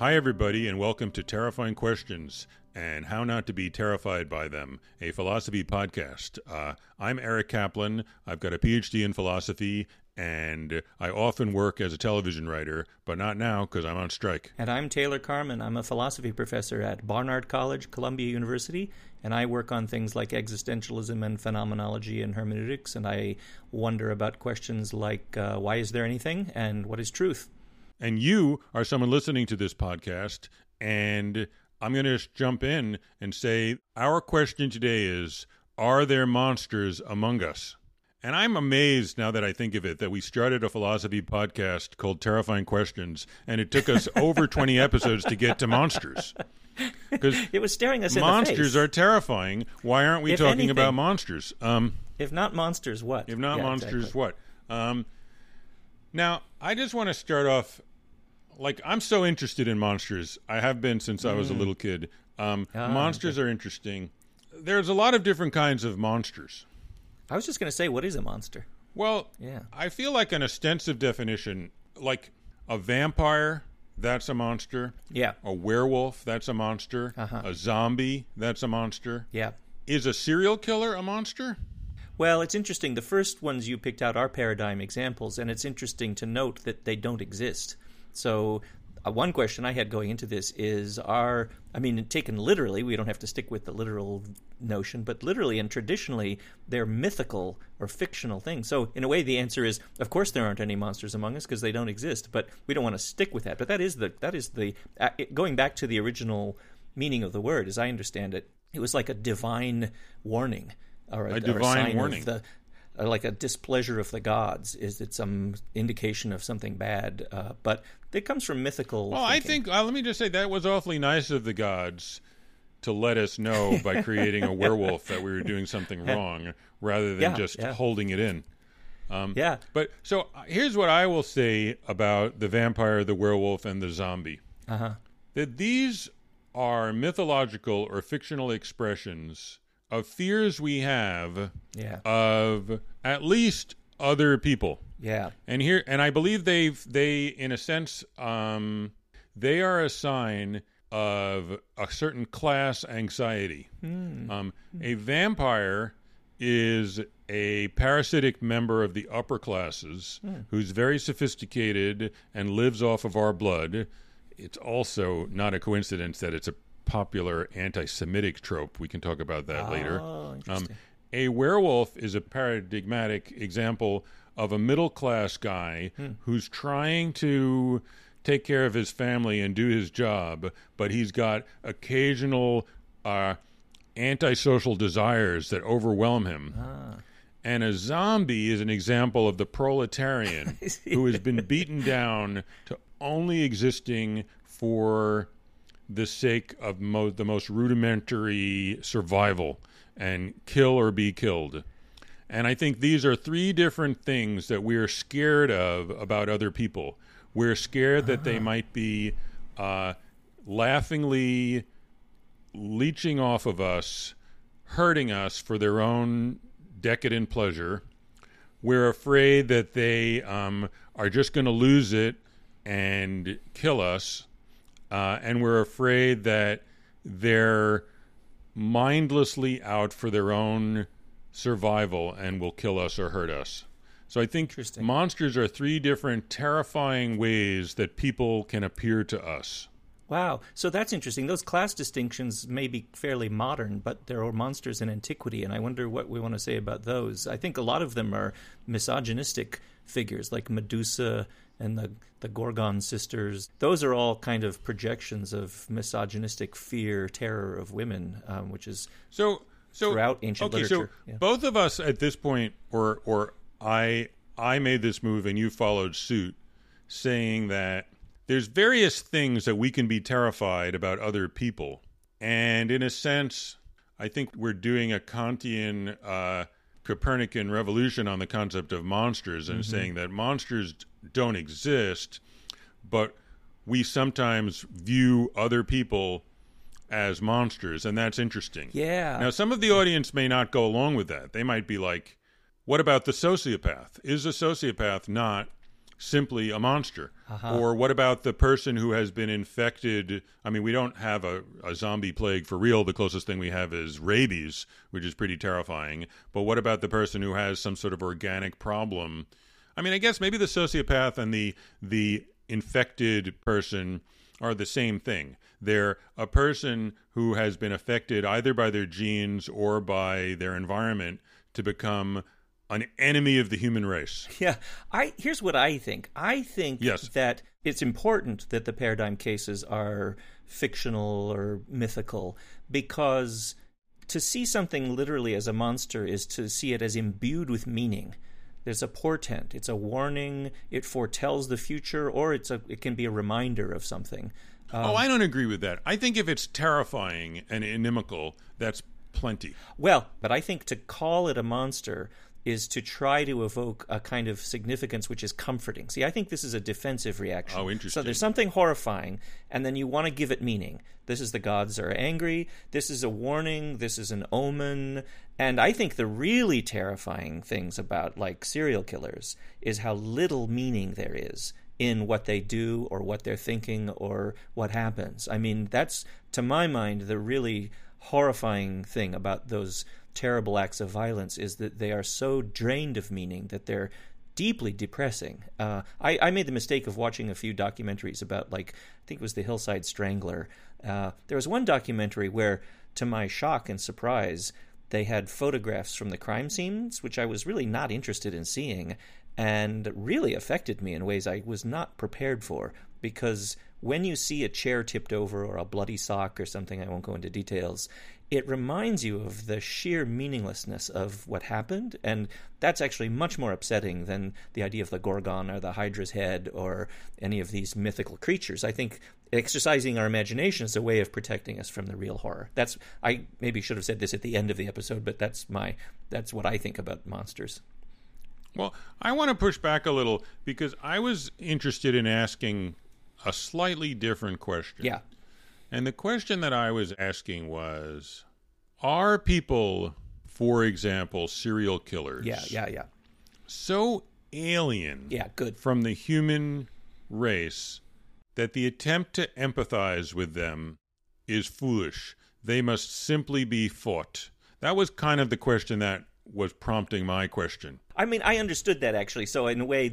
Hi, everybody, and welcome to Terrifying Questions and How Not to Be Terrified by Them, a philosophy podcast. I'm Eric Kaplan. I've got a PhD in philosophy, and I often work as a television writer, but not now because I'm on strike. And I'm Taylor Carman. I'm a philosophy professor at Barnard College, Columbia University, and I work on things like existentialism and phenomenology and hermeneutics, and I wonder about questions like why is there anything and what is truth? And you are someone listening to this podcast, and I'm going to just jump in and say, our question today is, are there monsters among us? And I'm amazed, now that I think of it, that we started a philosophy podcast called Terrifying Questions, and it took us over 20 episodes to get to monsters. Because it was staring us in the face. Monsters are terrifying. Why aren't we talking about monsters? If not monsters, what? If not monsters, exactly. What? Now, I just want to start off. Like, I'm so interested in monsters. I have been since I was a little kid. Monsters are interesting. There's a lot of different kinds of monsters. I was just going to say, what is a monster? Well, yeah. I feel like an ostensive definition, like a vampire, that's a monster. Yeah. A werewolf, that's a monster. Uh-huh. A zombie, that's a monster. Yeah. Is a serial killer a monster? Well, it's interesting. The first ones you picked out are paradigm examples, and it's interesting to note that they don't exist. So one question I had going into this is, taken literally, we don't have to stick with the literal notion, but literally and traditionally, they're mythical or fictional things. So in a way, the answer is, of course there aren't any monsters among us because they don't exist, but we don't want to stick with that. But that is the going back to the original meaning of the word, as I understand it, it was like a divine warning or a sign warning. Like a displeasure of the gods. Is it some indication of something bad? But it comes from mythical thinking. I think, let me just say, that was awfully nice of the gods to let us know by creating a werewolf that we were doing something wrong rather than just holding it in. But so here's what I will say about the vampire, the werewolf, and the zombie. Uh-huh. That these are mythological or fictional expressions of fears we have of at least other people. Yeah. And I believe they in a sense, they are a sign of a certain class anxiety. Mm. A vampire is a parasitic member of the upper classes who's very sophisticated and lives off of our blood. It's also not a coincidence that it's a popular anti-Semitic trope. We can talk about that later. A werewolf is a paradigmatic example of a middle-class guy who's trying to take care of his family and do his job, but he's got occasional antisocial desires that overwhelm him. And a zombie is an example of the proletarian who has been beaten down to only existing for the sake of the most rudimentary survival and kill or be killed. And I think these are three different things that we're scared of about other people. We're scared that they might be laughingly leeching off of us, hurting us for their own decadent pleasure. We're afraid that they are just going to lose it and kill us. And we're afraid that they're mindlessly out for their own survival and will kill us or hurt us. So I think monsters are three different terrifying ways that people can appear to us. Wow. So that's interesting. Those class distinctions may be fairly modern, but there are monsters in antiquity, and I wonder what we want to say about those. I think a lot of them are misogynistic figures like Medusa and the Gorgon sisters. Those are all kind of projections of misogynistic fear, terror of women, which is so throughout ancient literature. So both of us at this point, or I made this move and you followed suit, saying that there's various things that we can be terrified about other people. And in a sense, I think we're doing a Kantian Copernican revolution on the concept of monsters and saying that monsters don't exist, but we sometimes view other people as monsters, and that's interesting. Yeah. Now, some of the audience may not go along with that. They might be like, what about the sociopath? Is a sociopath not simply a monster? Or what about the person who has been infected? I mean, we don't have a zombie plague for real. The closest thing we have is rabies, which is pretty terrifying. But what about the person who has some sort of organic problem? I mean, I guess maybe the sociopath and the infected person are the same thing. They're a person who has been affected either by their genes or by their environment to become an enemy of the human race. Yeah. Here's what I think. I think that it's important that the paradigm cases are fictional or mythical, because to see something literally as a monster is to see it as imbued with meaning. There's a portent. It's a warning. It foretells the future, or it can be a reminder of something. I don't agree with that. I think if it's terrifying and inimical, that's plenty. Well, but I think to call it a monster is to try to evoke a kind of significance which is comforting. See, I think this is a defensive reaction. Oh, interesting. So there's something horrifying, and then you want to give it meaning. This is the gods are angry. This is a warning. This is an omen. And I think the really terrifying things about, like, serial killers is how little meaning there is in what they do or what they're thinking or what happens. I mean, that's, to my mind, the really horrifying thing about those terrible acts of violence is that they are so drained of meaning that they're deeply depressing. I made the mistake of watching a few documentaries about, like, I think it was the Hillside Strangler. There was one documentary where, to my shock and surprise, they had photographs from the crime scenes, which I was really not interested in seeing, and really affected me in ways I was not prepared for, because when you see a chair tipped over or a bloody sock or something, I won't go into details, it reminds you of the sheer meaninglessness of what happened. And that's actually much more upsetting than the idea of the Gorgon or the Hydra's head or any of these mythical creatures. I think exercising our imagination is a way of protecting us from the real horror. I maybe should have said this at the end of the episode, but that's what I think about monsters. Well, I want to push back a little, because I was interested in asking a slightly different question. Yeah. And the question that I was asking was, are people, for example, serial killers, so alien from the human race that the attempt to empathize with them is foolish? They must simply be fought. That was kind of the question that was prompting my question. I mean, I understood that, actually. So in a way,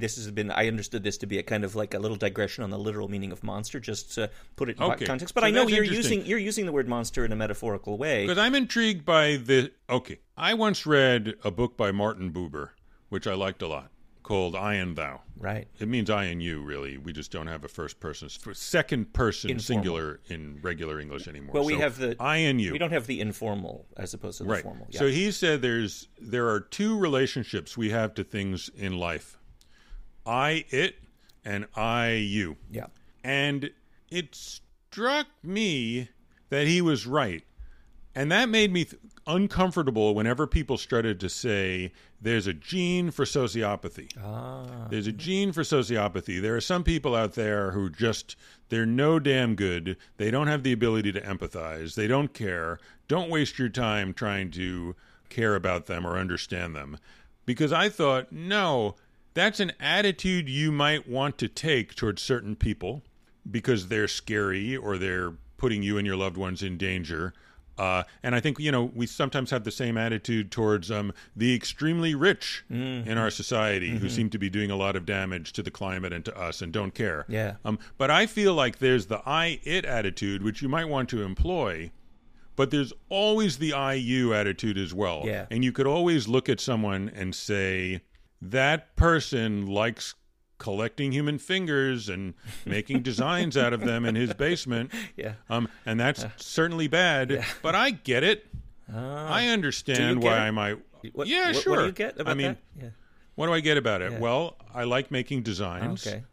I understood this to be a kind of like a little digression on the literal meaning of monster, just to put it in context. But so I know you're using the word monster in a metaphorical way. Because I'm intrigued by the... Okay. I once read a book by Martin Buber, which I liked a lot, called I and Thou. Right. It means I and you, really. We just don't have a first person, second person informal. Singular in regular English anymore. Well, we have the I and you. We don't have the informal as opposed to the formal. Yeah. So he said there are two relationships we have to things in life. I, it, and I, you. Yeah. And it struck me that he was right. And that made me uncomfortable whenever people started to say there's a gene for sociopathy. There's a gene for sociopathy. There are some people out there who they're no damn good. They don't have the ability to empathize. They don't care. Don't waste your time trying to care about them or understand them. Because I thought, no, that's an attitude you might want to take towards certain people because they're scary or they're putting you and your loved ones in danger. And I think, we sometimes have the same attitude towards the extremely rich in our society who seem to be doing a lot of damage to the climate and to us and don't care. Yeah. But I feel like there's the I-it attitude, which you might want to employ, but there's always the I-you attitude as well. Yeah. And you could always look at someone and say, that person likes collecting human fingers and making designs out of them in his basement. Yeah. And that's certainly bad. Yeah. But I get it. I understand why I might. Yeah, sure. What do you get about that? Yeah. What do I get about it? Yeah. Well, I like making designs. Okay.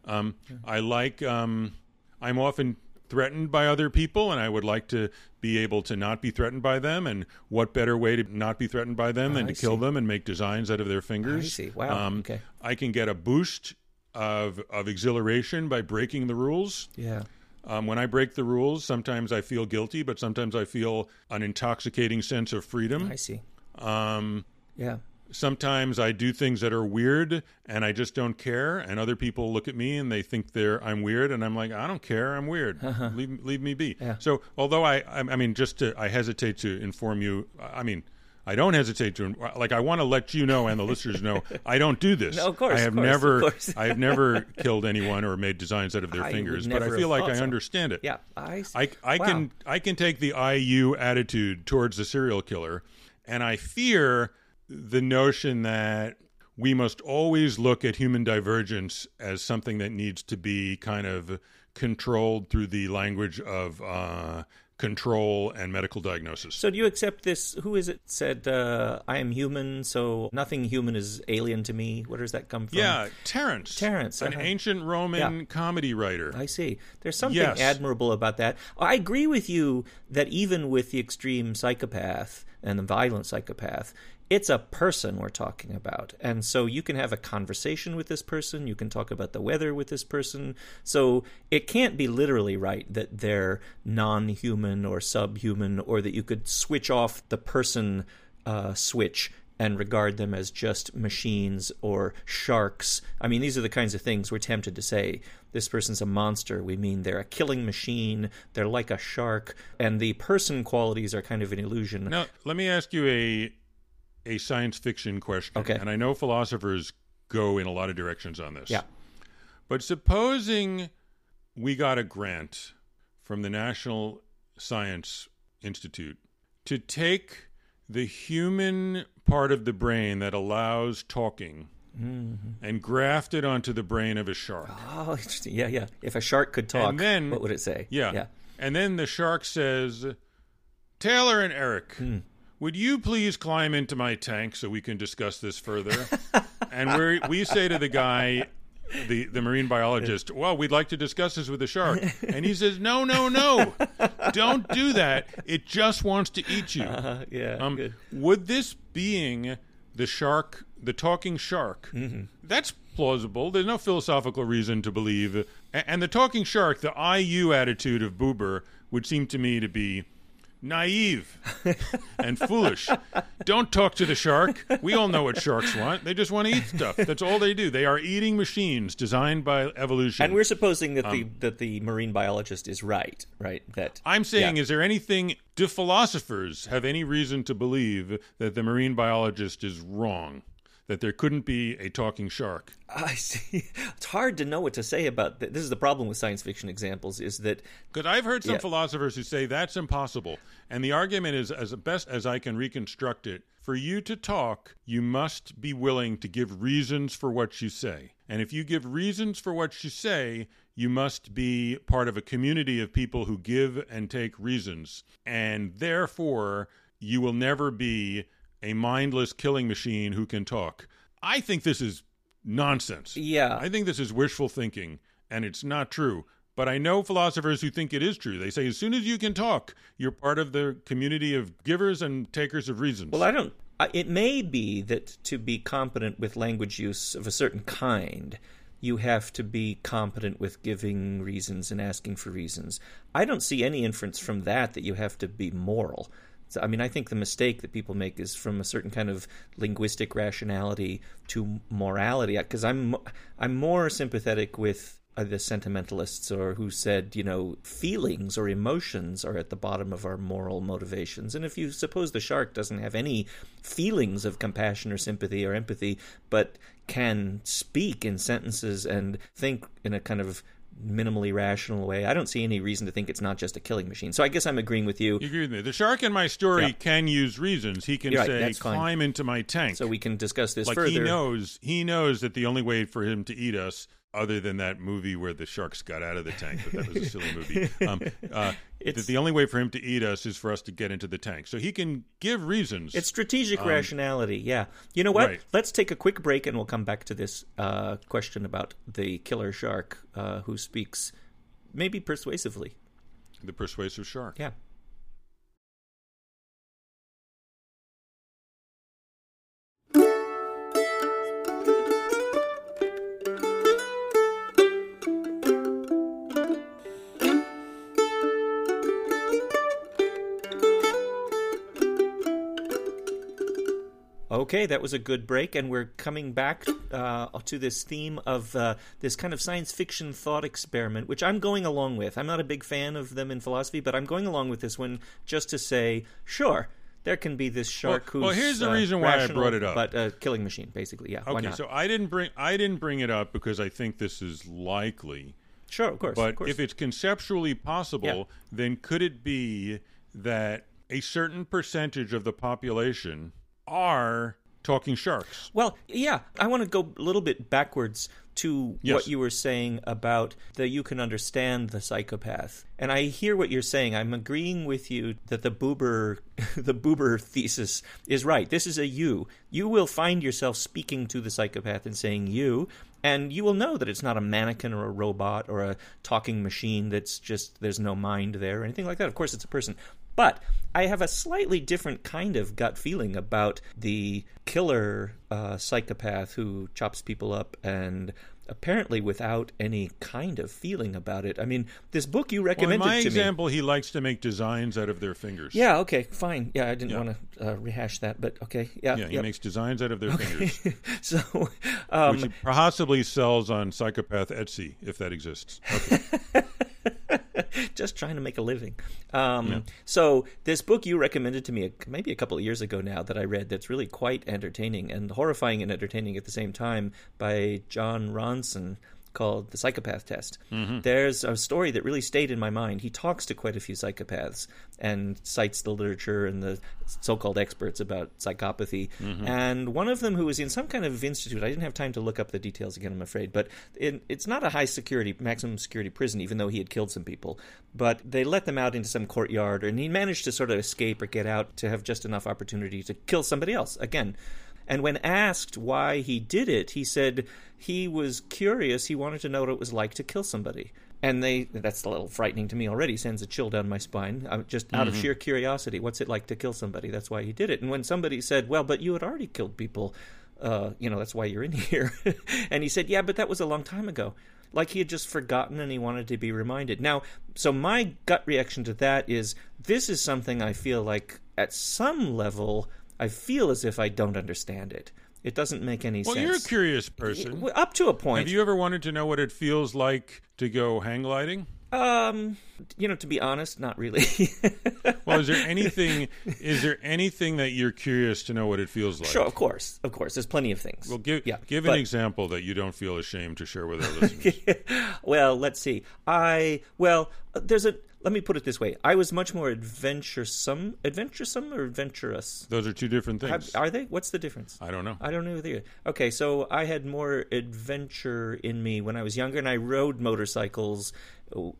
I like. I'm often threatened by other people, and I would like to be able to not be threatened by them. And what better way to not be threatened by them than to kill them and make designs out of their fingers? I see. Wow. Okay. I can get a boost of exhilaration by breaking the rules. Yeah. When I break the rules, sometimes I feel guilty, but sometimes I feel an intoxicating sense of freedom. I see. Yeah. sometimes I do things that are weird and I just don't care. And other people look at me and they think I'm weird. And I'm like, I don't care. I'm weird. Uh-huh. Leave me be. Yeah. So although I hesitate to inform you, I don't hesitate to, like, I want to let you know and the listeners know I don't do this. No, of course, I have never killed anyone or made designs out of their fingers, but I feel like I understand it. Yeah, I can take the IU attitude towards the serial killer, and I fear the notion that we must always look at human divergence as something that needs to be kind of controlled through the language of control and medical diagnosis. So do you accept this? Who is it said, I am human, so nothing human is alien to me? Where does that come from? Yeah, Terence. An ancient Roman comedy writer. I see. There's something admirable about that. I agree with you that even with the extreme psychopath and the violent psychopath, it's a person we're talking about. And so you can have a conversation with this person. You can talk about the weather with this person. So it can't be literally right that they're non-human or subhuman, or that you could switch off the person switch and regard them as just machines or sharks. I mean, these are the kinds of things we're tempted to say. This person's a monster. We mean they're a killing machine. They're like a shark. And the person qualities are kind of an illusion. Now, let me ask you a science fiction question. Okay. And I know philosophers go in a lot of directions on this. Yeah. But supposing we got a grant from the National Science Institute to take the human part of the brain that allows talking and graft it onto the brain of a shark. Oh, interesting. Yeah, yeah. If a shark could talk, and then, what would it say? Yeah. Yeah. And then the shark says, Taylor and Eric, would you please climb into my tank so we can discuss this further? And we say to the guy, the marine biologist, well, we'd like to discuss this with the shark. And he says, no, don't do that. It just wants to eat you. Would this being the shark, the talking shark, that's plausible. There's no philosophical reason to believe. And the talking shark, the IU attitude of Buber, would seem to me to be naive and foolish. Don't talk to the shark. We all know what sharks want. They just want to eat stuff. That's all they do. They are eating machines designed by evolution. And we're supposing that the marine biologist is right? That I'm saying, is there anything, do philosophers have any reason to believe that the marine biologist is wrong? That there couldn't be a talking shark? I see. It's hard to know what to say about this. This is the problem with science fiction examples, is that... Because I've heard some philosophers who say that's impossible. And the argument is, as best as I can reconstruct it, for you to talk, you must be willing to give reasons for what you say. And if you give reasons for what you say, you must be part of a community of people who give and take reasons. And therefore, you will never be a mindless killing machine who can talk. I think this is nonsense. Yeah. I think this is wishful thinking, and it's not true. But I know philosophers who think it is true. They say as soon as you can talk, you're part of the community of givers and takers of reasons. Well, it may be that to be competent with language use of a certain kind, you have to be competent with giving reasons and asking for reasons. I don't see any inference from that you have to be moral. I mean, I think the mistake that people make is from a certain kind of linguistic rationality to morality, because I'm more sympathetic with the sentimentalists, or who said, feelings or emotions are at the bottom of our moral motivations. And if you suppose the shark doesn't have any feelings of compassion or sympathy or empathy, but can speak in sentences and think in a kind of minimally rational way, I don't see any reason to think it's not just a killing machine. So I guess I'm agreeing with you. You agree with me. The shark in my story can use reasons. He can say, climb into my tank. So we can discuss this further. He knows that the only way for him to eat us, other than that movie where the sharks got out of the tank, but that was a silly movie, that the only way for him to eat us is for us to get into the tank. So he can give reasons. It's strategic rationality, yeah. You know what? Right. Let's take a quick break, and we'll come back to this question about the killer shark who speaks maybe persuasively. The persuasive shark. Yeah. Okay, that was a good break, and we're coming back to this theme of this kind of science fiction thought experiment, which I'm going along with. I'm not a big fan of them in philosophy, but I'm going along with this one just to say, sure, there can be this shark who's here's the reason why rational, I brought it up. But a killing machine, basically, yeah. Okay, why not? So I didn't bring it up because I think this is likely. Sure, of course. But of course. If it's conceptually possible, yeah. Then could it be that a certain percentage of the population are talking sharks? Well, yeah, I want to go a little bit backwards to what you were saying about that you can understand the psychopath. And I hear what you're saying. I'm agreeing with you that the Buber thesis is right. This is a you. You will find yourself speaking to the psychopath and saying you, and you will know that it's not a mannequin or a robot or a talking machine that's just there's no mind there or anything like that. Of course, it's a person. But I have a slightly different kind of gut feeling about the killer psychopath who chops people up and apparently without any kind of feeling about it. I mean, this book you recommended to me. Well, in my example, he likes to make designs out of their fingers. Yeah, okay, fine. Yeah, I didn't want to rehash that, but okay. Yeah, he makes designs out of their fingers. So, which he possibly sells on Psychopath Etsy, if that exists. Okay. Just trying to make a living. So this book you recommended to me maybe a couple of years ago now that I read that's really quite entertaining and horrifying and entertaining at the same time by John Ronson called The Psychopath Test. Mm-hmm. There's a story that really stayed in my mind. He talks to quite a few psychopaths and cites the literature and the so-called experts about psychopathy. Mm-hmm. And one of them who was in some kind of institute, I didn't have time to look up the details again, I'm afraid, but it's not a high security, maximum security prison, even though he had killed some people. But they let them out into some courtyard, and he managed to sort of escape or get out to have just enough opportunity to kill somebody else again. And when asked why he did it, he said he was curious. He wanted to know what it was like to kill somebody. And that's a little frightening to me already, sends a chill down my spine, just out of sheer curiosity. What's it like to kill somebody? That's why he did it. And when somebody said, well, but you had already killed people, that's why you're in here. And he said, yeah, but that was a long time ago. Like he had just forgotten and he wanted to be reminded. Now, so my gut reaction to that is this is something I feel like at some level I feel as if I don't understand it. It doesn't make any sense. Well, you're a curious person. Up to a point. Have you ever wanted to know what it feels like to go hang gliding? To be honest, not really. Well, is there anything that you're curious to know what it feels like? Sure, of course. There's plenty of things. Well, give an example that you don't feel ashamed to share with our listeners. Well, let's see. Let me put it this way. I was much more adventuresome or adventurous? Those are two different things. Are they? What's the difference? I don't know either. Okay, so I had more adventure in me when I was younger, and I rode motorcycles,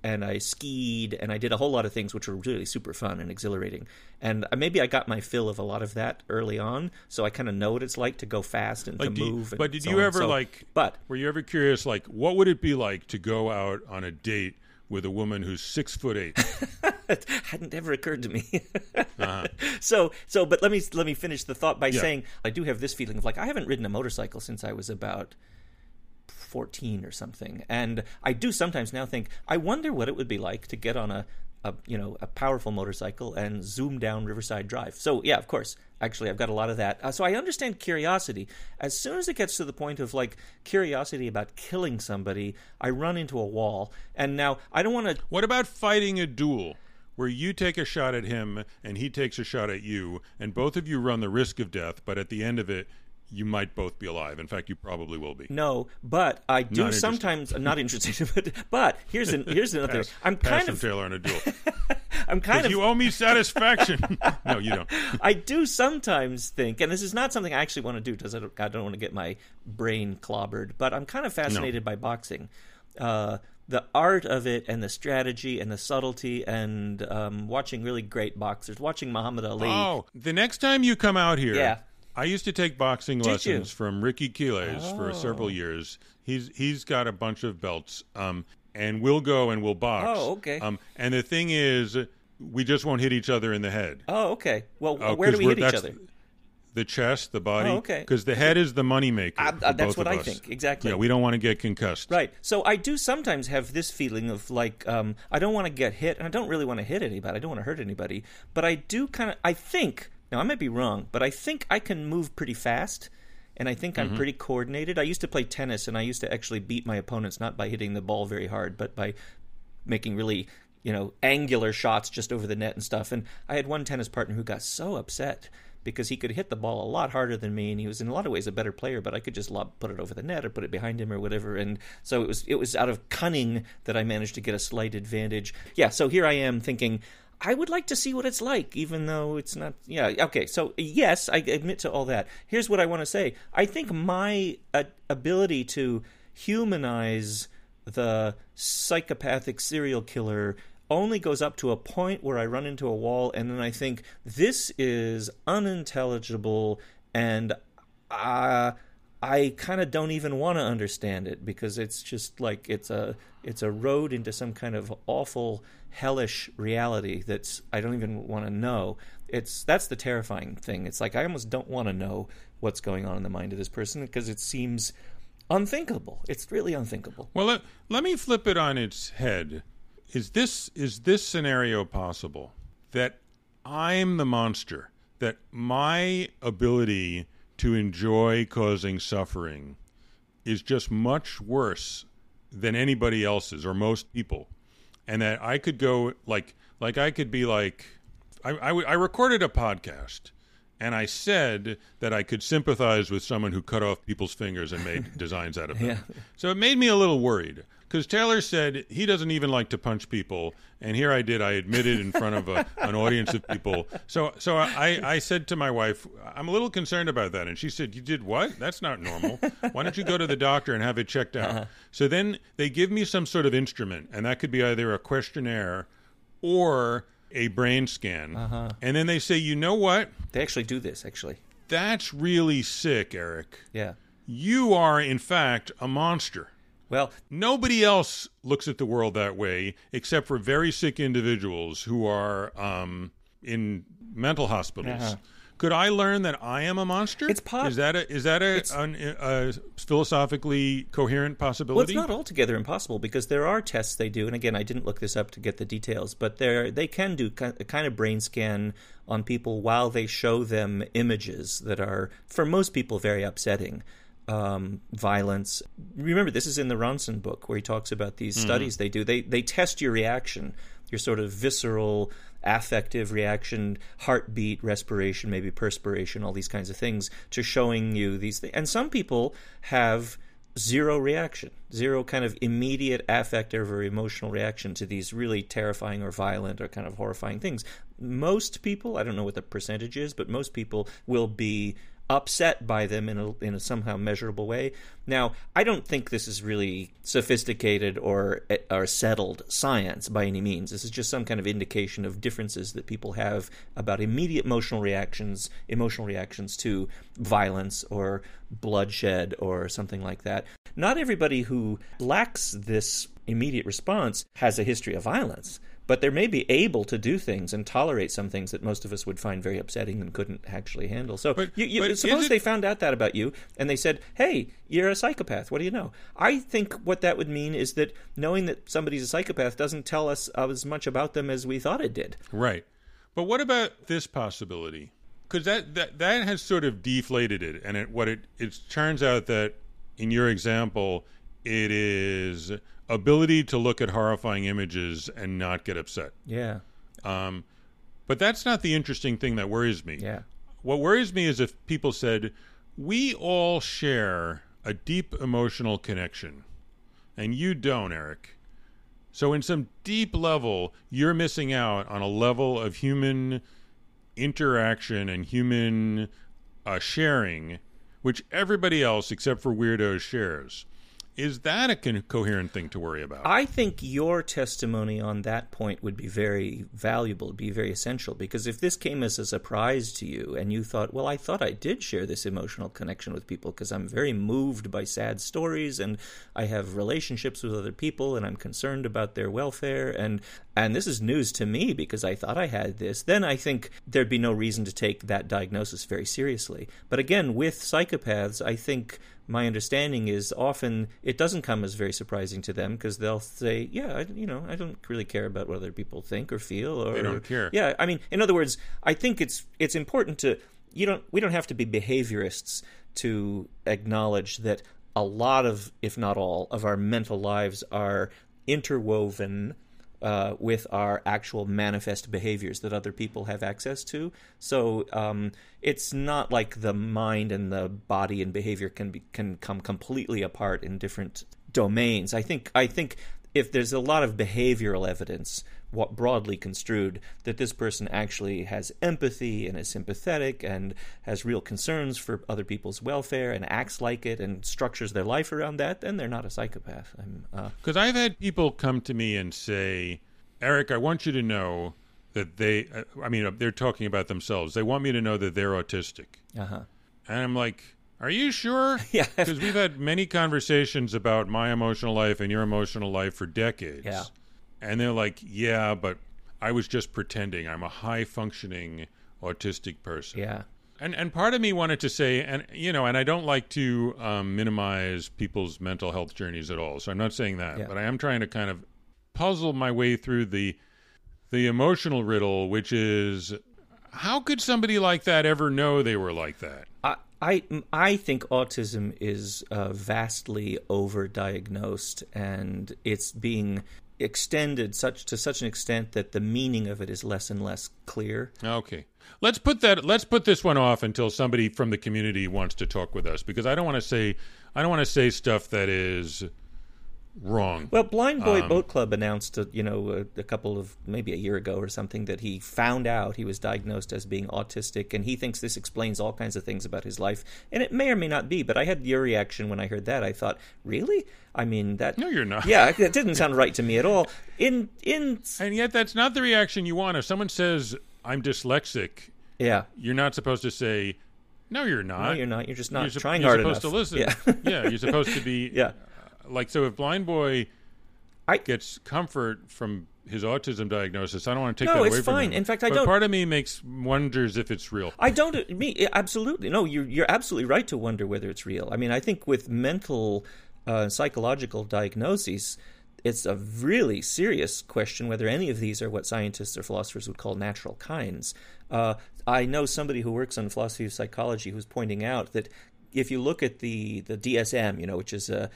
and I skied, and I did a whole lot of things which were really super fun and exhilarating. And maybe I got my fill of a lot of that early on, so I kind of know what it's like to go fast and to move. Were you ever curious, like, what would it be like to go out on a date with a woman who's 6'8". It hadn't ever occurred to me. Uh-huh. So, but let me finish the thought by saying I do have this feeling of like I haven't ridden a motorcycle since I was about 14 or something, and I do sometimes now think I wonder what it would be like to get on a powerful motorcycle and zoom down Riverside Drive. So yeah, of course. Actually, I've got a lot of that. So I understand curiosity. As soon as it gets to the point of, like, curiosity about killing somebody, I run into a wall. And now I don't want to... What about fighting a duel where you take a shot at him and he takes a shot at you and both of you run the risk of death, but at the end of it, you might both be alive. In fact, you probably will be. No, but I do sometimes... I'm not interested. But here's another thing. I'm kind of... Taylor in a duel. I'm kind of... You owe me satisfaction. No, you don't. I do sometimes think, and this is not something I actually want to do because I don't want to get my brain clobbered, but I'm kind of fascinated by boxing. The art of it and the strategy and the subtlety and watching really great boxers, watching Muhammad Ali. Oh, the next time you come out here... Yeah. I used to take boxing lessons from Ricky Quiles for several years. He's got a bunch of belts, and we'll go and we'll box. Oh, okay. And the thing is, we just won't hit each other in the head. Oh, okay. Well, where do we hit each other? The chest, the body. Oh, okay. Because the head is the moneymaker. That's what I think. Exactly. Yeah, we don't want to get concussed. Right. So I do sometimes have this feeling of like, I don't want to get hit, and I don't really want to hit anybody. I don't want to hurt anybody. But I do kind of, I think... Now, I might be wrong, but I think I can move pretty fast, and I think I'm pretty coordinated. I used to play tennis, and I used to actually beat my opponents, not by hitting the ball very hard, but by making really, angular shots just over the net and stuff. And I had one tennis partner who got so upset because he could hit the ball a lot harder than me, and he was in a lot of ways a better player, but I could just put it over the net or put it behind him or whatever. And so it was out of cunning that I managed to get a slight advantage. Yeah, so here I am thinking, I would like to see what it's like, even though it's not... Yeah, okay, so yes, I admit to all that. Here's what I want to say. I think my ability to humanize the psychopathic serial killer only goes up to a point where I run into a wall, and then I think, this is unintelligible, and I kind of don't even want to understand it, because it's just like it's a road into some kind of awful, hellish reality that's I don't even want to know. That's the terrifying thing. It's like I almost don't want to know what's going on in the mind of this person, because it seems unthinkable. It's really unthinkable. Well, let me flip it on its head. Is this scenario possible? That I'm the monster, that my ability to enjoy causing suffering is just much worse than anybody else's or most people, and that I could go like I could be like I recorded a podcast and I said that I could sympathize with someone who cut off people's fingers and made designs out of them. Yeah. So it made me a little worried, because Taylor said he doesn't even like to punch people, and here I did. I admitted in front of an audience of people. So I said to my wife, I'm a little concerned about that. And she said, you did what? That's not normal. Why don't you go to the doctor and have it checked out? Uh-huh. So then they give me some sort of instrument, and that could be either a questionnaire or a brain scan. Uh-huh. And then they say, you know what? They actually do this, actually. That's really sick, Eric. Yeah. You are, in fact, a monster. Well, nobody else looks at the world that way except for very sick individuals who are in mental hospitals. Uh-huh. Could I learn that I am a monster? It's possible. Is that a philosophically coherent possibility? Well, it's not altogether impossible, because there are tests they do, and again, I didn't look this up to get the details, but they can do a kind of brain scan on people while they show them images that are, for most people, very upsetting. Violence. Remember, this is in the Ronson book where he talks about these studies they do. They test your reaction, your sort of visceral, affective reaction, heartbeat, respiration, maybe perspiration, all these kinds of things, to showing you these things. And some people have zero reaction, zero kind of immediate affective or emotional reaction to these really terrifying or violent or kind of horrifying things. Most people, I don't know what the percentage is, but most people will be upset by them in a somehow measurable way. Now, I don't think this is really sophisticated or settled science by any means. This is just some kind of indication of differences that people have about immediate emotional reactions to violence or bloodshed or something like that. Not everybody who lacks this immediate response has a history of violence, but they may be able to do things and tolerate some things that most of us would find very upsetting and couldn't actually handle. So but suppose they found out that about you, and they said, hey, you're a psychopath. What do you know? I think what that would mean is that knowing that somebody's a psychopath doesn't tell us as much about them as we thought it did. Right. But what about this possibility? Because that has sort of deflated it, and it turns out that, in your example, it is ability to look at horrifying images and not get upset. Yeah. But that's not the interesting thing that worries me. Yeah. What worries me is if people said, we all share a deep emotional connection, and you don't, Eric. So in some deep level, you're missing out on a level of human interaction and human sharing, which everybody else except for weirdos shares. Is that a coherent thing to worry about? I think your testimony on that point would be very valuable, be very essential, because if this came as a surprise to you and you thought, well, I thought I did share this emotional connection with people because I'm very moved by sad stories and I have relationships with other people and I'm concerned about their welfare and And this is news to me because I thought I had this, then I think there'd be no reason to take that diagnosis very seriously. But again, with psychopaths, I think my understanding is often it doesn't come as very surprising to them because they'll say, yeah, I don't really care about what other people think or feel. Or, they don't care. Yeah, I mean, in other words, I think it's important to, we don't have to be behaviorists to acknowledge that a lot of, if not all, of our mental lives are interwoven with our actual manifest behaviors that other people have access to. So it's not like the mind and the body and behavior can come completely apart in different domains. I think if there's a lot of behavioral evidence, what broadly construed, that this person actually has empathy and is sympathetic and has real concerns for other people's welfare and acts like it and structures their life around that, then they're not a psychopath. Because I've had people come to me and say, Eric, I want you to know that they're talking about themselves. They want me to know that they're autistic. Uh-huh. And I'm like, are you sure? Yeah. Because we've had many conversations about my emotional life and your emotional life for decades. Yeah. And they're like, yeah, but I was just pretending. I'm a high-functioning autistic person. Yeah. And part of me wanted to say, and I don't like to minimize people's mental health journeys at all, so I'm not saying that. Yeah. But I am trying to kind of puzzle my way through the emotional riddle, which is, how could somebody like that ever know they were like that? I think autism is vastly overdiagnosed, and it's being extended to such an extent that the meaning of it is less and less clear. Okay. Let's put this one off until somebody from the community wants to talk with us, because I don't want to say stuff that is wrong. Well, Blind Boy Boat Club announced, a couple of, maybe a year ago or something, that he found out he was diagnosed as being autistic, and he thinks this explains all kinds of things about his life. And it may or may not be, but I had your reaction when I heard that. I thought, really? I mean, that... No, you're not. Yeah, that didn't sound right to me at all. And yet that's not the reaction you want. If someone says, I'm dyslexic, yeah, you're not supposed to say, no, you're not. No, you're not. You're just not trying hard enough. You're supposed to listen. Yeah. Yeah, you're supposed to be... Yeah. Like, so if Blind Boy gets comfort from his autism diagnosis, I don't want to take that away from him. No, it's fine. In fact, but part of me wonders if it's real. Absolutely. No, you're absolutely right to wonder whether it's real. I mean, I think with mental, psychological diagnoses, it's a really serious question whether any of these are what scientists or philosophers would call natural kinds. I know somebody who works on philosophy of psychology who's pointing out that if you look at the DSM, which is a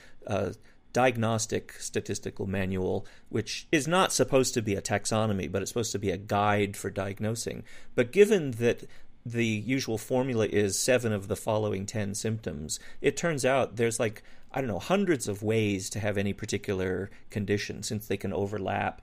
diagnostic statistical manual, which is not supposed to be a taxonomy, but it's supposed to be a guide for diagnosing. But given that the usual formula is 7 of the following 10 symptoms, it turns out there's like, I don't know, hundreds of ways to have any particular condition, since they can overlap.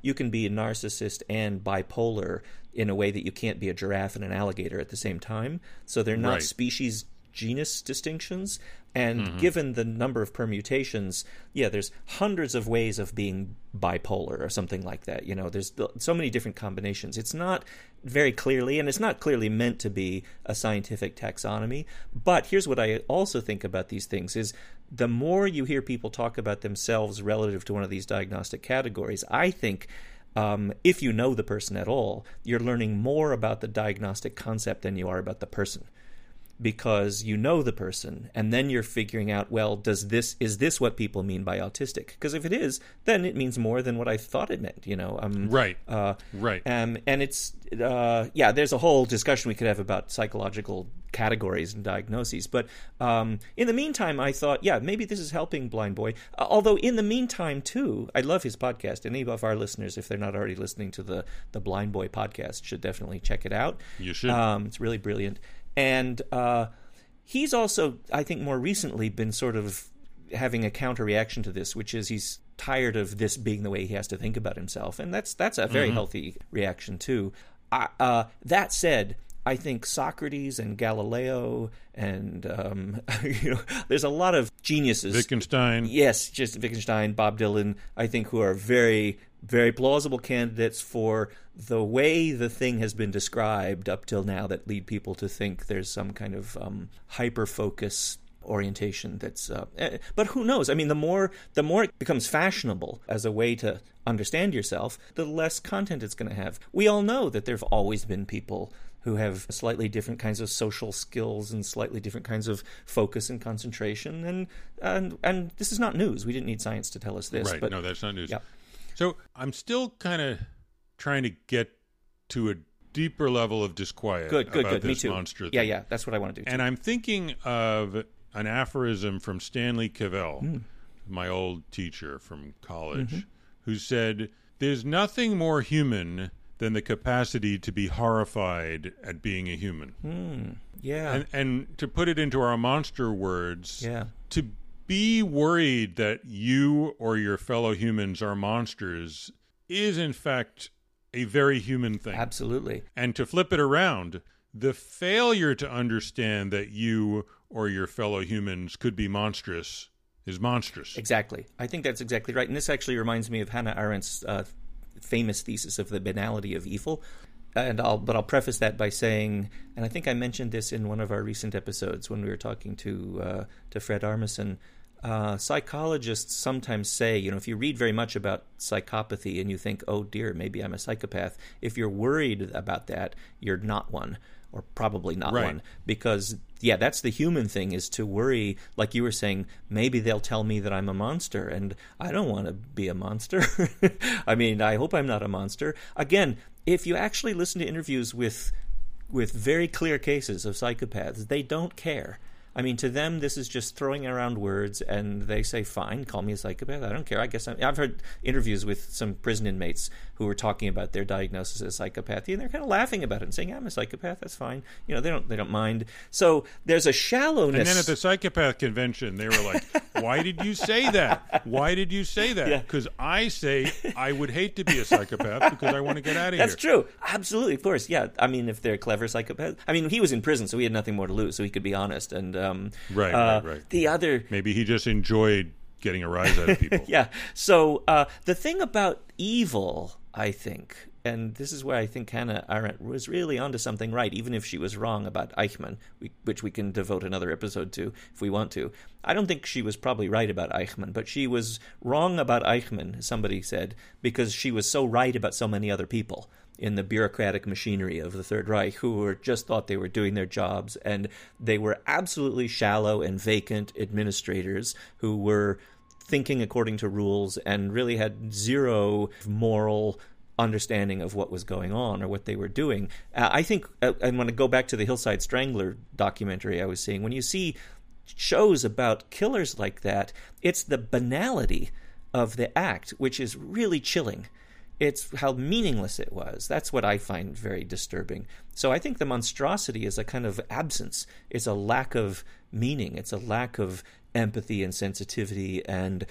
You can be a narcissist and bipolar in a way that you can't be a giraffe and an alligator at the same time. So they're not species genus distinctions, and given the number of permutations, there's hundreds of ways of being bipolar or something like that. There's so many different combinations. It's not very clearly, and it's not clearly meant to be a scientific taxonomy. But here's what I also think about these things is, the more you hear people talk about themselves relative to one of these diagnostic categories, I think if you know the person at all, you're learning more about the diagnostic concept than you are about the person. Because you know the person, and then you're figuring out, well, is this what people mean by autistic? Because if it is, then it means more than what I thought it meant. Right. And it's there's a whole discussion we could have about psychological categories and diagnoses. But in the meantime, I thought, maybe this is helping Blind Boy. Although in the meantime, too, I love his podcast. Any of our listeners, if they're not already listening to the Blind Boy podcast, should definitely check it out. You should. It's really brilliant. And he's also, I think, more recently been sort of having a counter-reaction to this, which is he's tired of this being the way he has to think about himself. And that's a very healthy reaction, too. That said, I think Socrates and Galileo and, there's a lot of geniuses. Wittgenstein. Yes, just Wittgenstein, Bob Dylan, I think, who are very, very plausible candidates for the way the thing has been described up till now that lead people to think there's some kind of hyper-focus orientation that's but who knows? I mean, the more it becomes fashionable as a way to understand yourself, the less content it's going to have. We all know that there have always been people who have slightly different kinds of social skills and slightly different kinds of focus and concentration, and this is not news. We didn't need science to tell us this. Right, but, no, that's not news. Yeah. So I'm still kind of trying to get to a deeper level of disquiet about this monster thing. Yeah, that's what I want to do too. And I'm thinking of an aphorism from Stanley Cavell, my old teacher from college, who said, "There's nothing more human than the capacity to be horrified at being a human." Yeah. And to put it into our monster words, to be worried that you or your fellow humans are monsters is, in fact, a very human thing. Absolutely. And to flip it around, the failure to understand that you or your fellow humans could be monstrous is monstrous. Exactly. I think that's exactly right. And this actually reminds me of Hannah Arendt's famous thesis of the banality of evil. But I'll preface that by saying, and I think I mentioned this in one of our recent episodes when we were talking to Fred Armisen, psychologists sometimes say, you know, if you read very much about psychopathy and you think, oh dear, maybe I'm a psychopath, if you're worried about that, you're not one, or probably not one, because that's the human thing, is to worry, like you were saying, maybe they'll tell me that I'm a monster, and I don't want to be a monster. I mean, I hope I'm not a monster. Again, if you actually listen to interviews with very clear cases of psychopaths, they don't care. I mean, to them, this is just throwing around words, and they say, fine, call me a psychopath. I don't care. I guess I've heard interviews with some prison inmates who were talking about their diagnosis as psychopathy, and they're kind of laughing about it and saying, I'm a psychopath. That's fine. You know, they don't mind. So there's a shallowness. And then at the psychopath convention, they were like, why did you say that? Why did you say that? Because I say I would hate to be a psychopath because I want to get out of here. That's true. Absolutely. Of course. Yeah. I mean, if they're clever psychopaths. I mean, he was in prison, so he had nothing more to lose, so he could be honest. And Right. The other, maybe he just enjoyed getting a rise out of people. So the thing about evil, I think, and this is where I think Hannah Arendt was really onto something, right? Even if she was wrong about Eichmann, which we can devote another episode to if we want to. I don't think she was probably right about Eichmann, but she was wrong about Eichmann, somebody said, because she was so right about so many other people in the bureaucratic machinery of the Third Reich, who just thought they were doing their jobs, and they were absolutely shallow and vacant administrators who were thinking according to rules and really had zero moral understanding of what was going on or what they were doing. I think, and when I go back to the Hillside Strangler documentary I was seeing, when you see shows about killers like that, it's the banality of the act, which is really chilling. It's how meaningless it was. That's what I find very disturbing. So I think the monstrosity is a kind of absence. It's a lack of meaning. It's a lack of empathy and sensitivity and,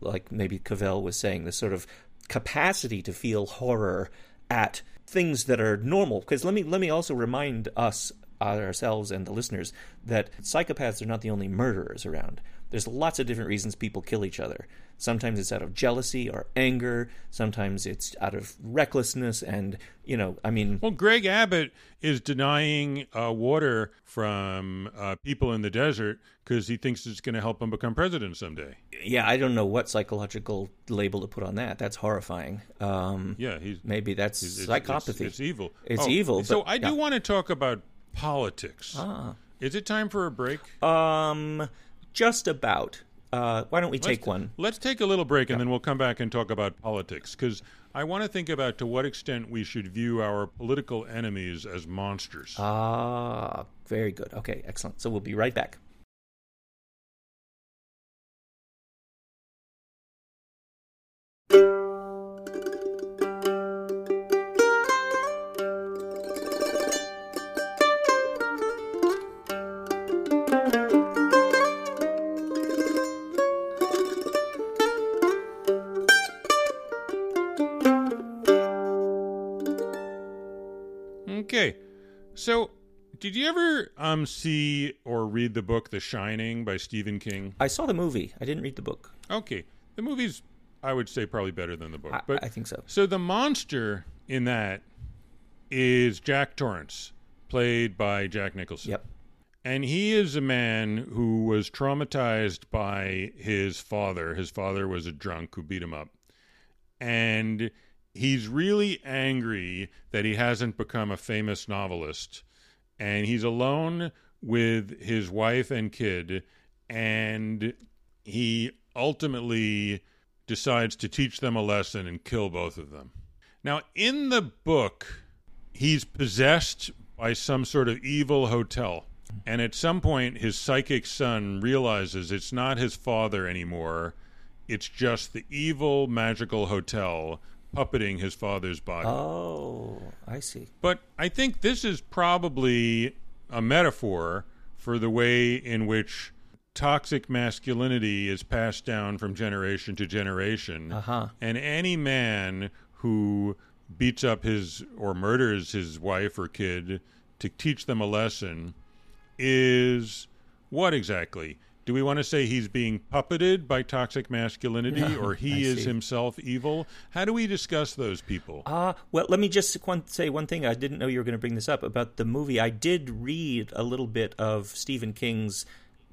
like maybe Cavell was saying, this sort of capacity to feel horror at things that are normal. Because let me also remind us, ourselves and the listeners, that psychopaths are not the only murderers around. There's lots of different reasons people kill each other. Sometimes it's out of jealousy or anger. Sometimes it's out of recklessness and, you know, I mean... Well, Greg Abbott is denying water from people in the desert because he thinks it's going to help him become president someday. Yeah, I don't know what psychological label to put on that. That's horrifying. Maybe that's psychopathy. It's evil. It's evil. But, so I do want to talk about politics. Is it time for a break? Just about. Why don't we take one? Let's take a little break, and then we'll come back and talk about politics, because I want to think about to what extent we should view our political enemies as monsters. Ah, very good. Okay, excellent. So we'll be right back. Okay, so did you ever see or read the book The Shining by Stephen King? I saw the movie. I didn't read the book. Okay. The movie's, I would say, probably better than the book. But I think so. So the monster in that is Jack Torrance, played by Jack Nicholson. Yep. And he is a man who was traumatized by his father. His father was a drunk who beat him up. And he's really angry that he hasn't become a famous novelist. And he's alone with his wife and kid. And he ultimately decides to teach them a lesson and kill both of them. Now, in the book, he's possessed by some sort of evil hotel. And at some point, his psychic son realizes it's not his father anymore. It's just the evil magical hotel puppeting his father's body. Oh, I see. But I think this is probably a metaphor for the way in which toxic masculinity is passed down from generation to generation. Uh-huh. And any man who beats up his or murders his wife or kid to teach them a lesson is what exactly? Do we want to say he's being puppeted by toxic masculinity, or he is himself evil? How do we discuss those people? Well, let me just say one thing. I didn't know you were going to bring this up about the movie. I did read a little bit of Stephen King's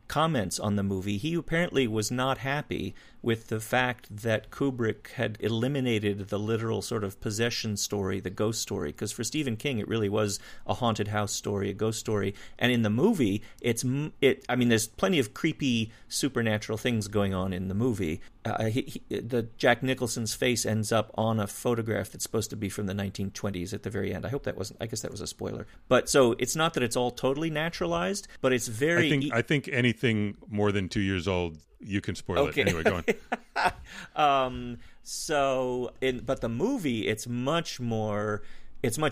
comments on the movie. He apparently was not happy with the fact that Kubrick had eliminated the literal sort of possession story, the ghost story, because for Stephen King it really was a haunted house story, a ghost story. And in the movie, I mean, there's plenty of creepy supernatural things going on in the movie. The Jack Nicholson's face ends up on a photograph that's supposed to be from the 1920s at the very end. I hope that wasn't. I guess that was a spoiler. But so it's not that it's all totally naturalized, but it's very. I think anything more than 2 years old, you can spoil it. Anyway, go on. But the movie, it's much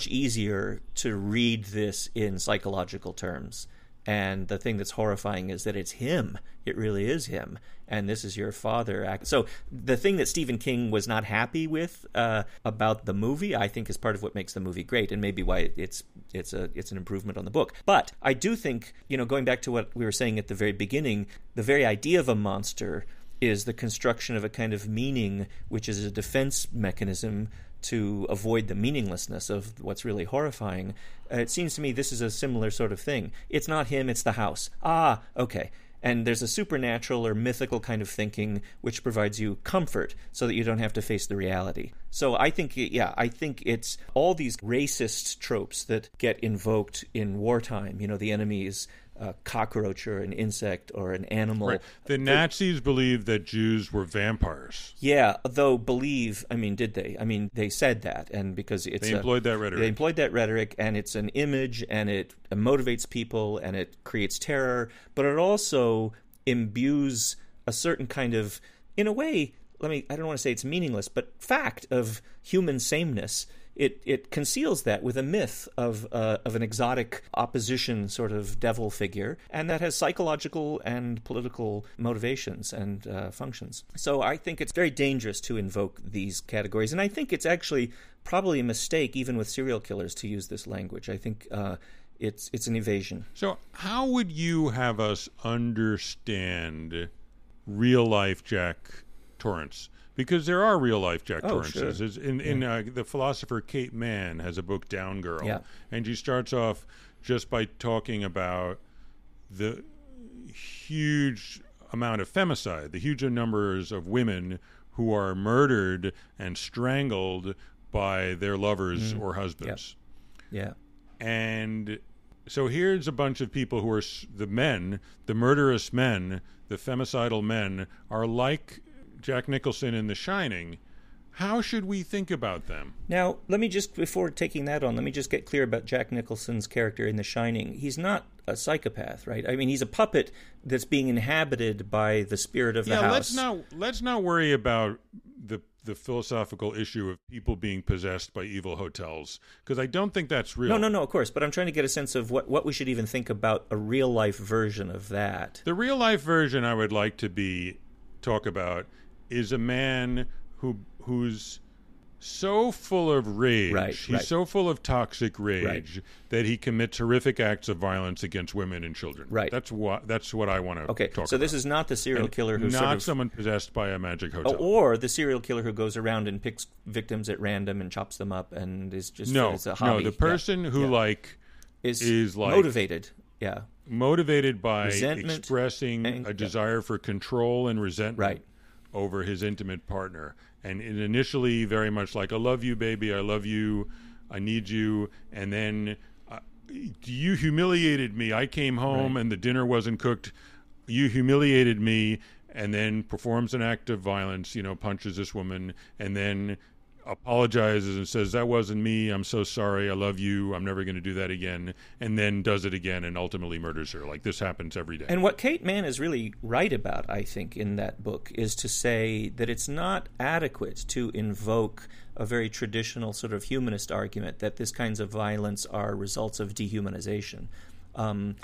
easier to read this in psychological terms. And the thing that's horrifying is that it's him. It really is him. And this is your father. So the thing that Stephen King was not happy with about the movie, I think, is part of what makes the movie great, and maybe why it's an improvement on the book. But I do think, going back to what we were saying at the very beginning, the very idea of a monster is the construction of a kind of meaning, which is a defense mechanism to avoid the meaninglessness of what's really horrifying. It seems to me this is a similar sort of thing. It's not him, it's the house. Ah, okay. And there's a supernatural or mythical kind of thinking which provides you comfort so that you don't have to face the reality. So I think it's all these racist tropes that get invoked in wartime. The enemy is a cockroach or an insect or an animal. Right. The Nazis believed that Jews were vampires. Yeah, though did they? I mean, they said that, and because they employed that rhetoric. They employed that rhetoric, and it's an image, and it motivates people, and it creates terror, but it also imbues a certain kind of, in a way, I don't want to say it's meaningless, but fact of human sameness. It conceals that with a myth of an exotic opposition sort of devil figure, and that has psychological and political motivations and functions. So I think it's very dangerous to invoke these categories, and I think it's actually probably a mistake, even with serial killers, to use this language. I think it's an evasion. So how would you have us understand real-life Jack Torrance? Because there are real-life Jack Torrances. Sure. The philosopher Kate Mann has a book, Down Girl, and she starts off just by talking about the huge amount of femicide, the huge numbers of women who are murdered and strangled by their lovers or husbands. Yeah. And so here's a bunch of people who are the men, the murderous men, the femicidal men, are like Jack Nicholson in The Shining. How should we think about them? Now, let me just get clear about Jack Nicholson's character in The Shining. He's not a psychopath, right? I mean, he's a puppet that's being inhabited by the spirit of the house. Let's not worry about the philosophical issue of people being possessed by evil hotels, because I don't think that's real. No, of course, but I'm trying to get a sense of what we should even think about a real-life version of that. The real-life version I would like to talk about is a man who's so full of rage, so full of toxic rage that he commits horrific acts of violence against women and children. Right. That's what I want to talk about. So this is not the serial killer who's not someone possessed by a magic hotel. Or the serial killer who goes around and picks victims at random and chops them up and is just it's a hobby. No, the person who is motivated. Yeah. Motivated by resentment, expressing a desire for control and resentment over his intimate partner. And initially very much like, I love you, baby, I love you, I need you. And then you humiliated me. I came home and the dinner wasn't cooked. You humiliated me. And then performs an act of violence, you know, punches this woman, and then apologizes and says, that wasn't me, I'm so sorry, I love you, I'm never going to do that again, and then does it again and ultimately murders her. Like, this happens every day. And what Kate Mann is really right about, I think, in that book is to say that it's not adequate to invoke a very traditional sort of humanist argument that these kinds of violence are results of dehumanization.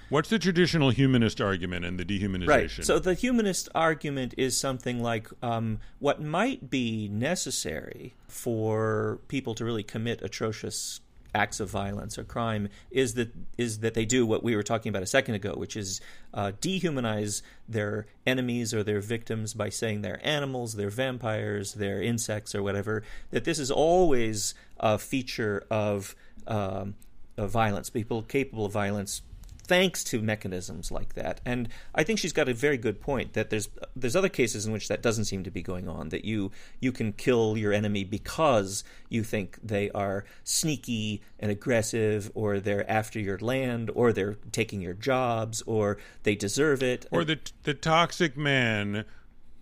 What's the traditional humanist argument and the dehumanization? Right. So the humanist argument is something like what might be necessary for people to really commit atrocious acts of violence or crime is that they do what we were talking about a second ago, which is dehumanize their enemies or their victims by saying they're animals, they're vampires, they're insects or whatever, that this is always a feature of violence, people capable of violence, thanks to mechanisms like that. And I think she's got a very good point that there's other cases in which that doesn't seem to be going on, that you can kill your enemy because you think they are sneaky and aggressive, or they're after your land, or they're taking your jobs, or they deserve it. Or the toxic man,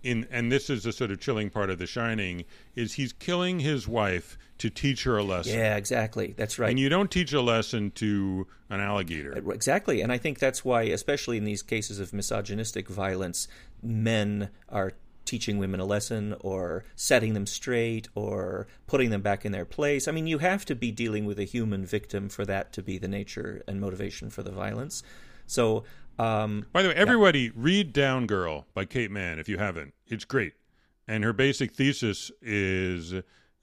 and this is the sort of chilling part of The Shining, is he's killing his wife to teach her a lesson. Yeah, exactly. That's right. And you don't teach a lesson to an alligator. Exactly. And I think that's why, especially in these cases of misogynistic violence, men are teaching women a lesson or setting them straight or putting them back in their place. I mean, you have to be dealing with a human victim for that to be the nature and motivation for the violence. So, by the way, everybody read Down Girl by Kate Mann if you haven't. It's great. And her basic thesis is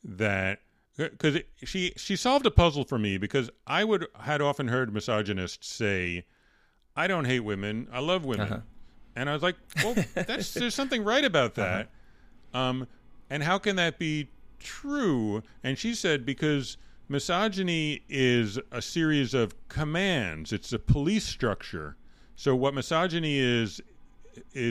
that because she solved a puzzle for me, because I had often heard misogynists say, I don't hate women, I love women. Uh-huh. And I was like, well, there's something right about that. Uh-huh. And how can that be true? And she said, because misogyny is a series of commands. It's a police structure. So what misogyny is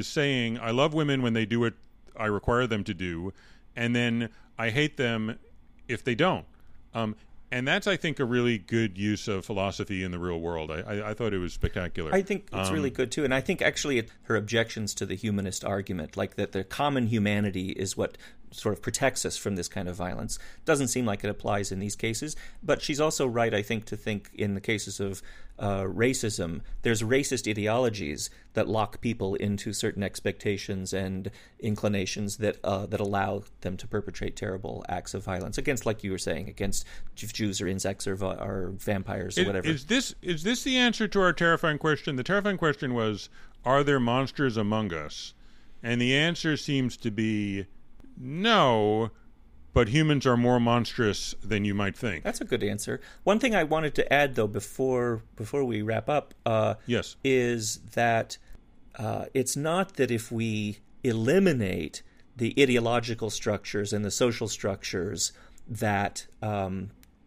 saying, I love women when they do what I require them to do, and then I hate them if they don't. And that's, I think, a really good use of philosophy in the real world. I thought it was spectacular. I think it's really good, too. And I think, actually, her objections to the humanist argument, like that the common humanity is what sort of protects us from this kind of violence, doesn't seem like it applies in these cases. But she's also right, I think, to think in the cases of racism, there's racist ideologies that lock people into certain expectations and inclinations that allow them to perpetrate terrible acts of violence against, like you were saying, against Jews or insects or vampires or whatever. Is this the answer to our terrifying question? The terrifying question was, are there monsters among us? And the answer seems to be no, but humans are more monstrous than you might think. That's a good answer. One thing I wanted to add, though, before we wrap up, is that it's not that if we eliminate the ideological structures and the social structures that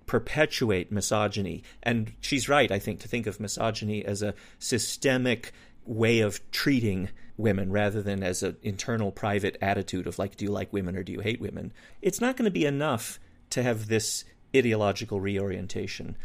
perpetuate misogyny. And she's right, I think, to think of misogyny as a systemic way of treating women rather than as an internal private attitude of, like, do you like women or do you hate women? It's not going to be enough to have this ideological reorientation.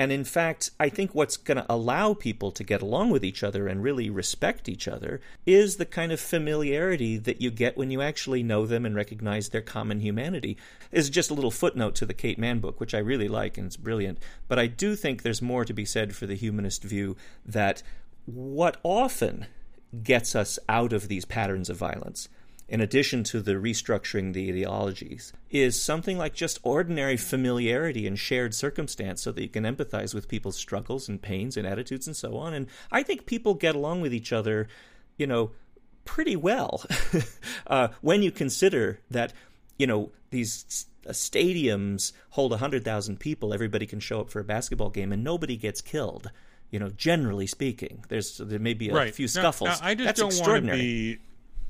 And in fact, I think what's going to allow people to get along with each other and really respect each other is the kind of familiarity that you get when you actually know them and recognize their common humanity. It's just a little footnote to the Kate Mann book, which I really like and it's brilliant. But I do think there's more to be said for the humanist view that what often gets us out of these patterns of violence, in addition to the restructuring the ideologies, is something like just ordinary familiarity and shared circumstance so that you can empathize with people's struggles and pains and attitudes and so on. And I think people get along with each other, you know, pretty well when you consider that, you know, these stadiums hold 100,000 people, everybody can show up for a basketball game and nobody gets killed. You know, generally speaking, there may be a few scuffles. Now, I just don't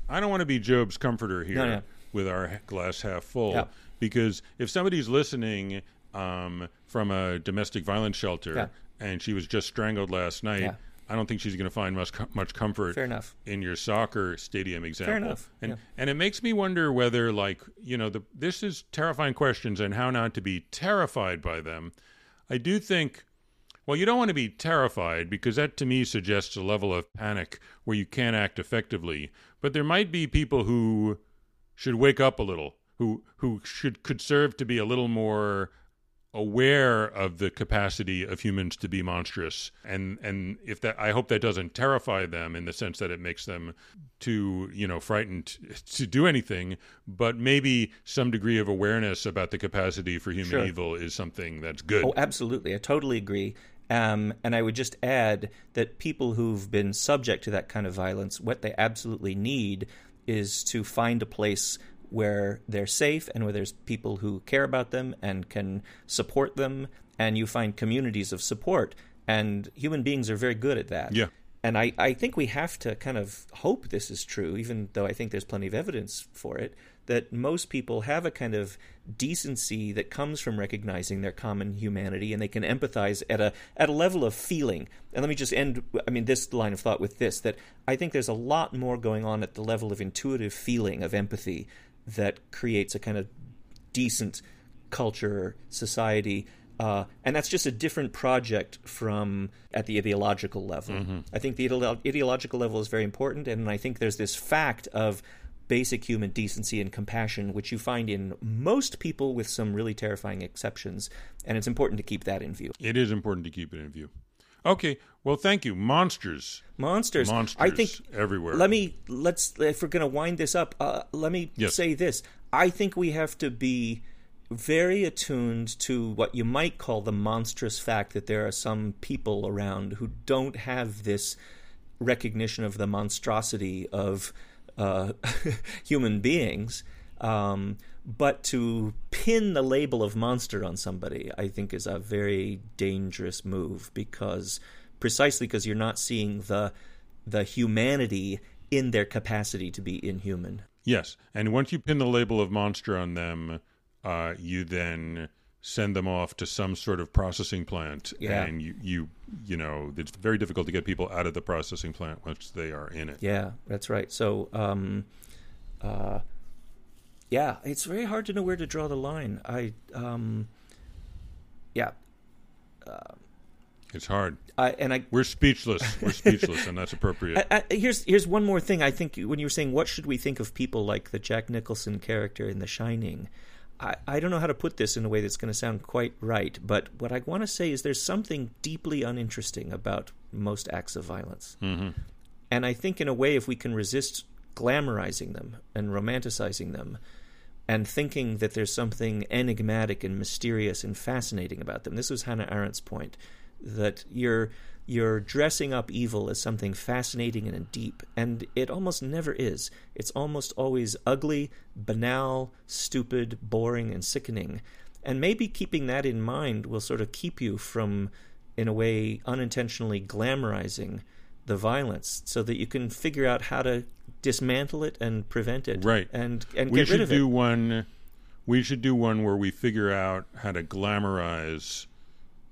want to be Job's comforter here with our glass half full, because if somebody's listening from a domestic violence shelter and she was just strangled last night, I don't think she's going to find much comfort in your soccer stadium example. Fair enough. And, and it makes me wonder whether, like, you know, this is terrifying questions and how not to be terrified by them. I do think, well, you don't want to be terrified because that to me suggests a level of panic where you can't act effectively. But there might be people who should wake up a little, who could serve to be a little more aware of the capacity of humans to be monstrous, and if that, I hope that doesn't terrify them in the sense that it makes them too, you know, frightened to do anything, but maybe some degree of awareness about the capacity for human evil is something that's good. Oh, absolutely. I totally agree. And I would just add that people who've been subject to that kind of violence, what they absolutely need is to find a place where they're safe and where there's people who care about them and can support them, and you find communities of support. And human beings are very good at that. Yeah. And I think we have to kind of hope this is true, even though I think there's plenty of evidence for it, that most people have a kind of decency that comes from recognizing their common humanity, and they can empathize at a level of feeling. And let me just end, I mean, this line of thought with this, that I think there's a lot more going on at the level of intuitive feeling of empathy that creates a kind of decent culture, society, and that's just a different project from at the ideological level. Mm-hmm. I think the ideological level is very important, and I think there's this fact of basic human decency and compassion, which you find in most people with some really terrifying exceptions, and it's important to keep that in view. It is important to keep it in view. Okay, well, thank you. Monsters. I think everywhere. If we're going to wind this up, let me say this. I think we have to be very attuned to what you might call the monstrous fact that there are some people around who don't have this recognition of the monstrosity of human beings. But to pin the label of monster on somebody, I think, is a very dangerous move, because you're not seeing the humanity in their capacity to be inhuman. Yes, and once you pin the label of monster on them, you then send them off to some sort of processing plant, and you know it's very difficult to get people out of the processing plant once they are in it. Yeah, that's right. So. Yeah, it's very hard to know where to draw the line. It's hard. We're speechless. We're speechless, and that's appropriate. Here's one more thing. I think when you were saying what should we think of people like the Jack Nicholson character in The Shining, I don't know how to put this in a way that's going to sound quite right, but what I want to say is there's something deeply uninteresting about most acts of violence. Mm-hmm. And I think in a way if we can resist glamorizing them and romanticizing them and thinking that there's something enigmatic and mysterious and fascinating about them. This was Hannah Arendt's point, that you're dressing up evil as something fascinating and deep, and it almost never is. It's almost always ugly, banal, stupid, boring, and sickening. And maybe keeping that in mind will sort of keep you from, in a way, unintentionally glamorizing the violence, so that you can figure out how to dismantle it and prevent it, right? And get rid of it. We should do one where we figure out how to glamorize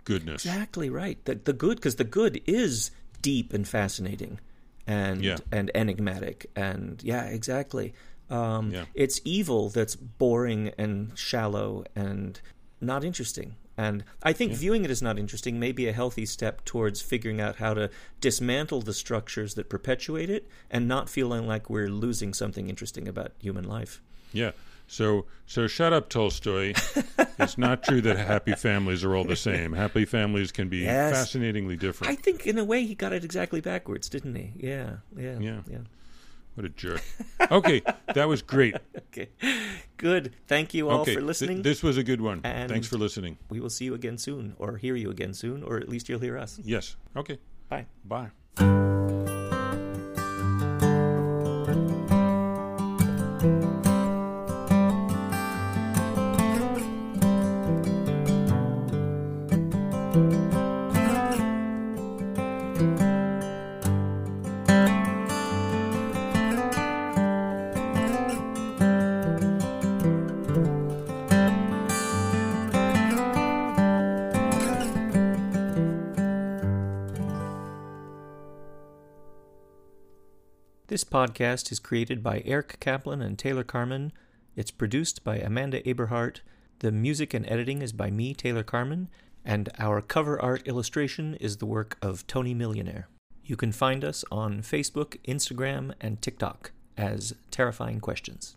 goodness. Exactly right. The good, because the good is deep and fascinating, and enigmatic, and exactly. It's evil that's boring and shallow and not interesting. And I think viewing it as not interesting may be a healthy step towards figuring out how to dismantle the structures that perpetuate it and not feeling like we're losing something interesting about human life. Yeah. So shut up, Tolstoy. It's not true that happy families are all the same. Happy families can be fascinatingly different. I think in a way he got it exactly backwards, didn't he? Yeah. What a jerk. Okay, that was great. Okay, good. Thank you all for listening. This was a good one. And thanks for listening. We will see you again soon, or hear you again soon, or at least you'll hear us. Yes. Okay. Bye. Bye. podcast is created by Eric Kaplan and Taylor Carman. It's produced by Amanda Eberhardt. The music and editing is by me, Taylor Carman, and our cover art illustration is the work of Tony Millionaire. You can find us on Facebook, Instagram, and TikTok as Terrifying Questions.